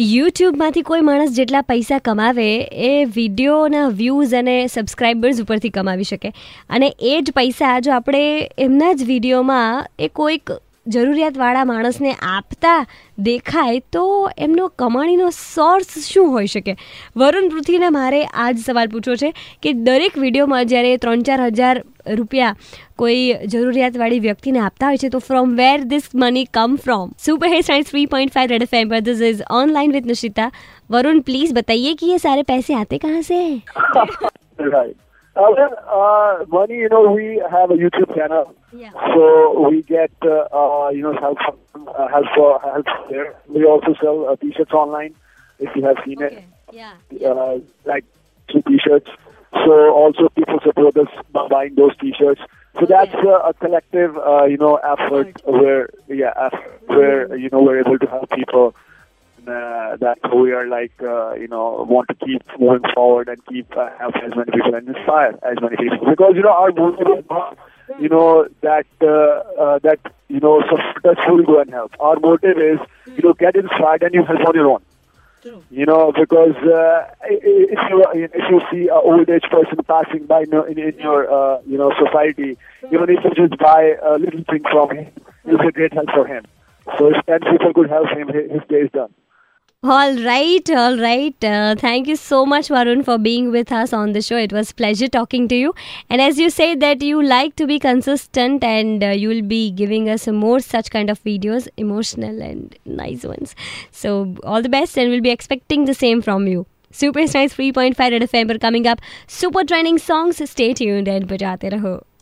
YouTube मांथी कोई माणस जेटला पैसा कमावे ए विडियोना व्यूज अने सब्सक्राइबर्स उपरथी कमावी शके अने ए ज पैसा जो आपणे एमना ज विडियोमां ए कोईक जरूरियातवाळा माणसने आपता देखाय तो एमनो कमाणीनो सोर्स शुं होई शके। वरुण पृथ्वीने मारे आज सवाल पूछ्यो छे के दरेक विडियोमां ज्यारे 3-4 हज़ार रुपया कोई जरूरियातवाड़ी व्यक्ति ने आपता है तो from where this money come from. Superstars 3.5 red FM पर this is online with Nishita. Varun please बताइए कि ये सारे पैसे आते कहाँ से हैं? Right. Money, you know, we have a YouTube channel, yeah. So we get you know help there. We also sell t-shirts online. If you have seen okay. it, yeah. Like two t-shirts. So also people support us by buying those T-shirts. So okay. that's a collective, you know, effort where, yeah, where you know we're able to help people that we are like, you know, want to keep moving forward and keep help as many people and inspire as many people because you know our movement is not, you know, that that you know supporters will go and help. Our motive is, you know, get inspired and you help on your own. You know, because if you see an old age person passing by in your you know society, even if you just buy a little thing from him, it's a great help for him. So if 10 people could help him, his day is done. All right. Thank you so much, Varun, for being with us on the show. It was a pleasure talking to you. And as you say that you like to be consistent and you'll be giving us more such kind of videos, emotional and nice ones. So all the best and we'll be expecting the same from you. Superstars 3.5 Red FM coming up. Super trending songs. Stay tuned and bajate raho.